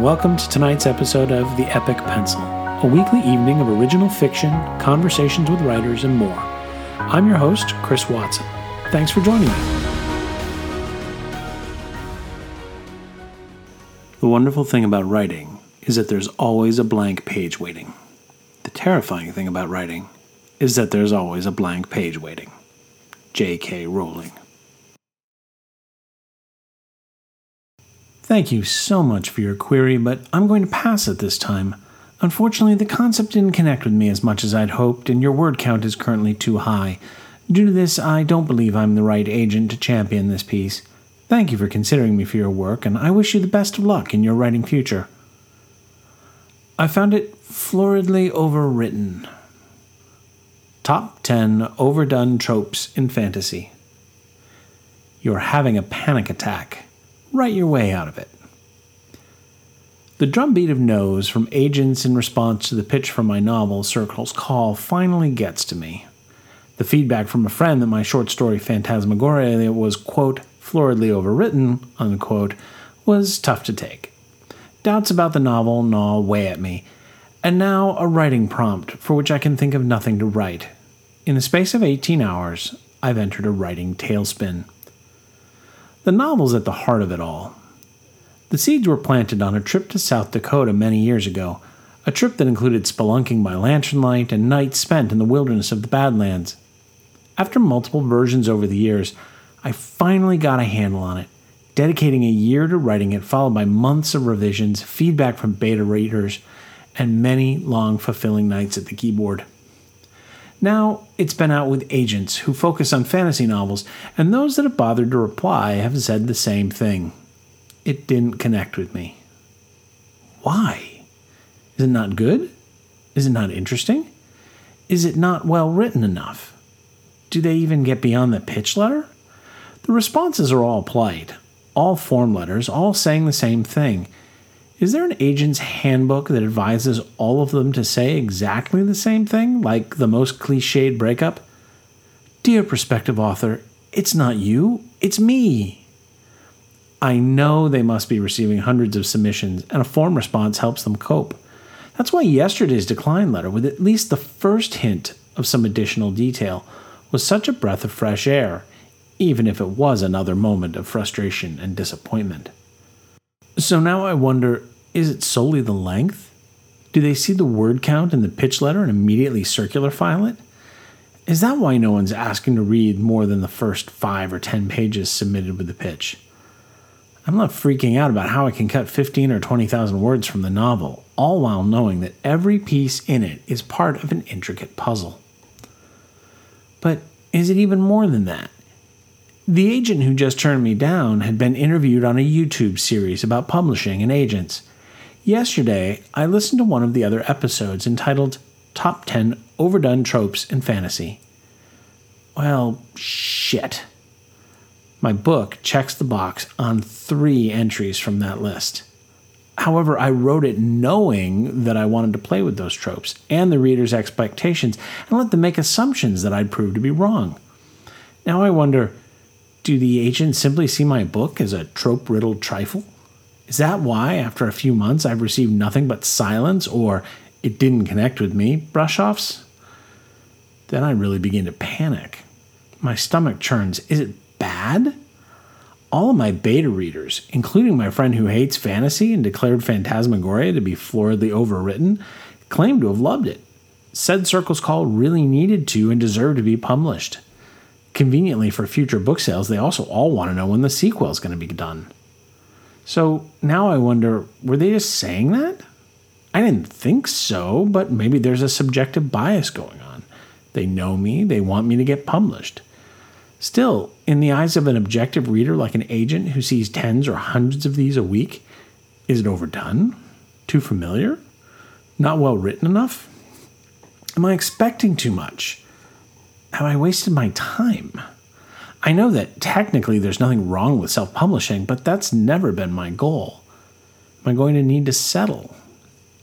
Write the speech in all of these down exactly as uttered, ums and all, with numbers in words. and welcome to tonight's episode of The Epic Pencil, a weekly evening of original fiction, conversations with writers, and more. I'm your host, Chris Watson. Thanks for joining me. The wonderful thing about writing is that there's always a blank page waiting. The terrifying thing about writing is that there's always a blank page waiting. J K. Rowling. Thank you so much for your query, but I'm going to pass it this time. Unfortunately, the concept didn't connect with me as much as I'd hoped, and your word count is currently too high. Due to this, I don't believe I'm the right agent to champion this piece. Thank you for considering me for your work, and I wish you the best of luck in your writing future. I found it floridly overwritten. Top ten overdone tropes in fantasy. You're having a panic attack. Write your way out of it. The drumbeat of no's from agents in response to the pitch for my novel, Circle's Call, finally gets to me. The feedback from a friend that my short story, Phantasmagoria, was, quote, floridly overwritten, unquote, was tough to take. Doubts about the novel gnaw away at me, and now a writing prompt for which I can think of nothing to write. In a space of eighteen hours, I've entered a writing tailspin. The novel's at the heart of it all. The seeds were planted on a trip to South Dakota many years ago, a trip that included spelunking by lantern light and nights spent in the wilderness of the Badlands. After multiple versions over the years, I finally got a handle on it, dedicating a year to writing it, followed by months of revisions, feedback from beta readers, and many long, fulfilling nights at the keyboard. Now, it's been out with agents who focus on fantasy novels, and those that have bothered to reply have said the same thing. It didn't connect with me. Why? Is it not good? Is it not interesting? Is it not well written enough? Do they even get beyond the pitch letter? The responses are all polite, all form letters, all saying the same thing. Is there an agent's handbook that advises all of them to say exactly the same thing, like the most cliched breakup? Dear prospective author, it's not you, it's me. I know they must be receiving hundreds of submissions, and a form response helps them cope. That's why yesterday's decline letter, with at least the first hint of some additional detail, was such a breath of fresh air, even if it was another moment of frustration and disappointment. So now I wonder, is it solely the length? Do they see the word count in the pitch letter and immediately circular file it? Is that why no one's asking to read more than the first five or ten pages submitted with the pitch? I'm not freaking out about how I can cut fifteen or twenty thousand words from the novel, all while knowing that every piece in it is part of an intricate puzzle. But is it even more than that? The agent who just turned me down had been interviewed on a YouTube series about publishing and agents. Yesterday, I listened to one of the other episodes entitled Top ten Overdone Tropes in Fantasy. Well, shit. My book checks the box on three entries from that list. However, I wrote it knowing that I wanted to play with those tropes and the reader's expectations and let them make assumptions that I'd prove to be wrong. Now I wonder, do the agents simply see my book as a trope-riddled trifle? Is that why, after a few months, I've received nothing but silence or "it didn't connect with me" brush-offs? Then I really begin to panic. My stomach churns. Is it bad? All of my beta readers, including my friend who hates fantasy and declared Phantasmagoria to be floridly overwritten, claimed to have loved it, said Circle's Call really needed to and deserved to be published. Conveniently for future book sales, they also all want to know when the sequel is going to be done. So now I wonder, were they just saying that? I didn't think so, but maybe there's a subjective bias going on. They know me, they want me to get published. Still, in the eyes of an objective reader like an agent who sees tens or hundreds of these a week, is it overdone? Too familiar? Not well written enough? Am I expecting too much? Have I wasted my time? I know that technically there's nothing wrong with self-publishing, but that's never been my goal. Am I going to need to settle?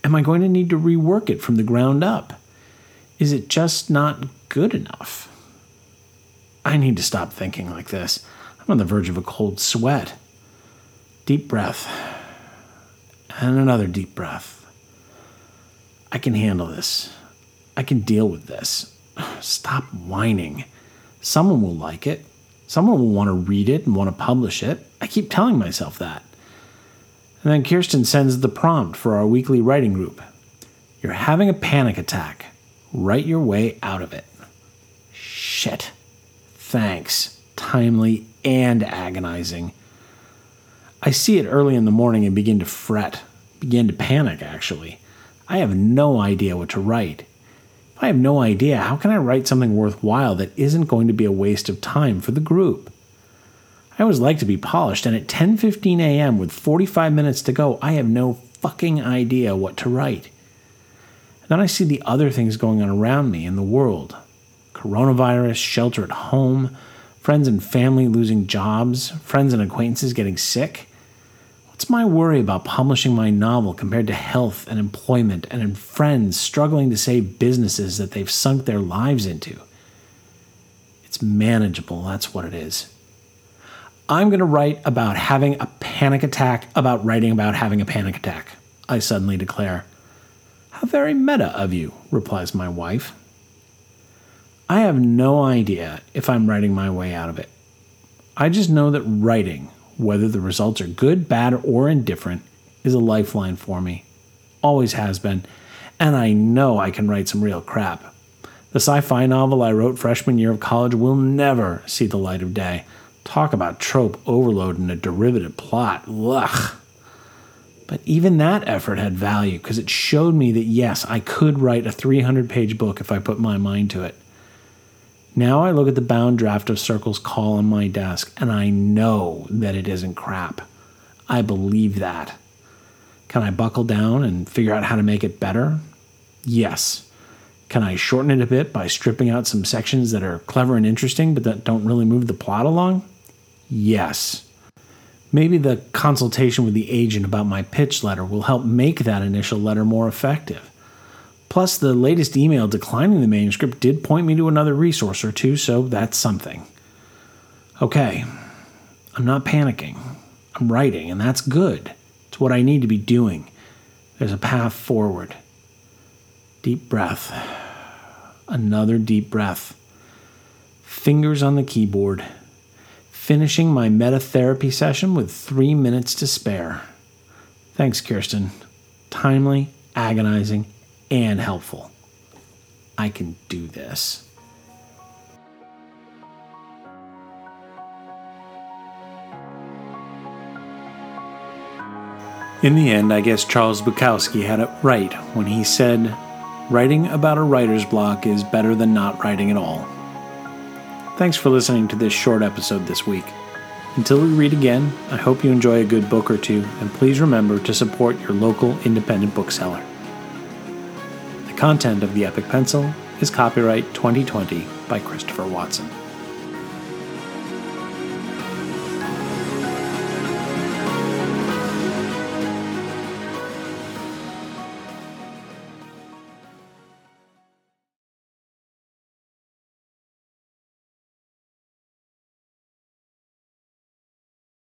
Am I going to need to rework it from the ground up? Is it just not good enough? I need to stop thinking like this. I'm on the verge of a cold sweat. Deep breath. and another deep breath. I can handle this. I can deal with this. Stop whining. Someone will like it. Someone will want to read it and want to publish it. I keep telling myself that. And then Kirsten sends the prompt for our weekly writing group. You're having a panic attack. Write your way out of it. Shit. Thanks. Timely and agonizing. I see it early in the morning and begin to fret. Begin to panic, actually. I have no idea what to write. If I have no idea, how can I write something worthwhile that isn't going to be a waste of time for the group? I always like to be polished, and at ten fifteen a.m. with forty-five minutes to go, I have no fucking idea what to write. And then I see the other things going on around me in the world. Coronavirus, shelter at home, friends and family losing jobs, friends and acquaintances getting sick. What's my worry about publishing my novel compared to health and employment and friends struggling to save businesses that they've sunk their lives into? It's manageable, that's what it is. I'm going to write about having a panic attack about writing about having a panic attack, I suddenly declare. How very meta of you, replies my wife. I have no idea if I'm writing my way out of it. I just know that writing, whether the results are good, bad, or indifferent, is a lifeline for me. Always has been. And I know I can write some real crap. The sci-fi novel I wrote freshman year of college will never see the light of day. Talk about trope overload and a derivative plot. Ugh. But even that effort had value because it showed me that, yes, I could write a three hundred page book if I put my mind to it. Now I look at the bound draft of Circle's Call on my desk, and I know that it isn't crap. I believe that. Can I buckle down and figure out how to make it better? Yes. Can I shorten it a bit by stripping out some sections that are clever and interesting but that don't really move the plot along? Yes. Maybe the consultation with the agent about my pitch letter will help make that initial letter more effective. Plus, the latest email declining the manuscript did point me to another resource or two, so that's something. Okay, I'm not panicking. I'm writing, and that's good. It's what I need to be doing. There's a path forward. Deep breath. Another deep breath. Fingers on the keyboard. Finishing my metatherapy session with three minutes to spare. Thanks, Kirsten. Timely, agonizing, and helpful. I can do this. In the end, I guess Charles Bukowski had it right when he said, writing about a writer's block is better than not writing at all. Thanks for listening to this short episode this week. Until we read again, I hope you enjoy a good book or two, and please remember to support your local independent bookseller. Content of The Epic Pencil is copyright twenty twenty by Christopher Watson.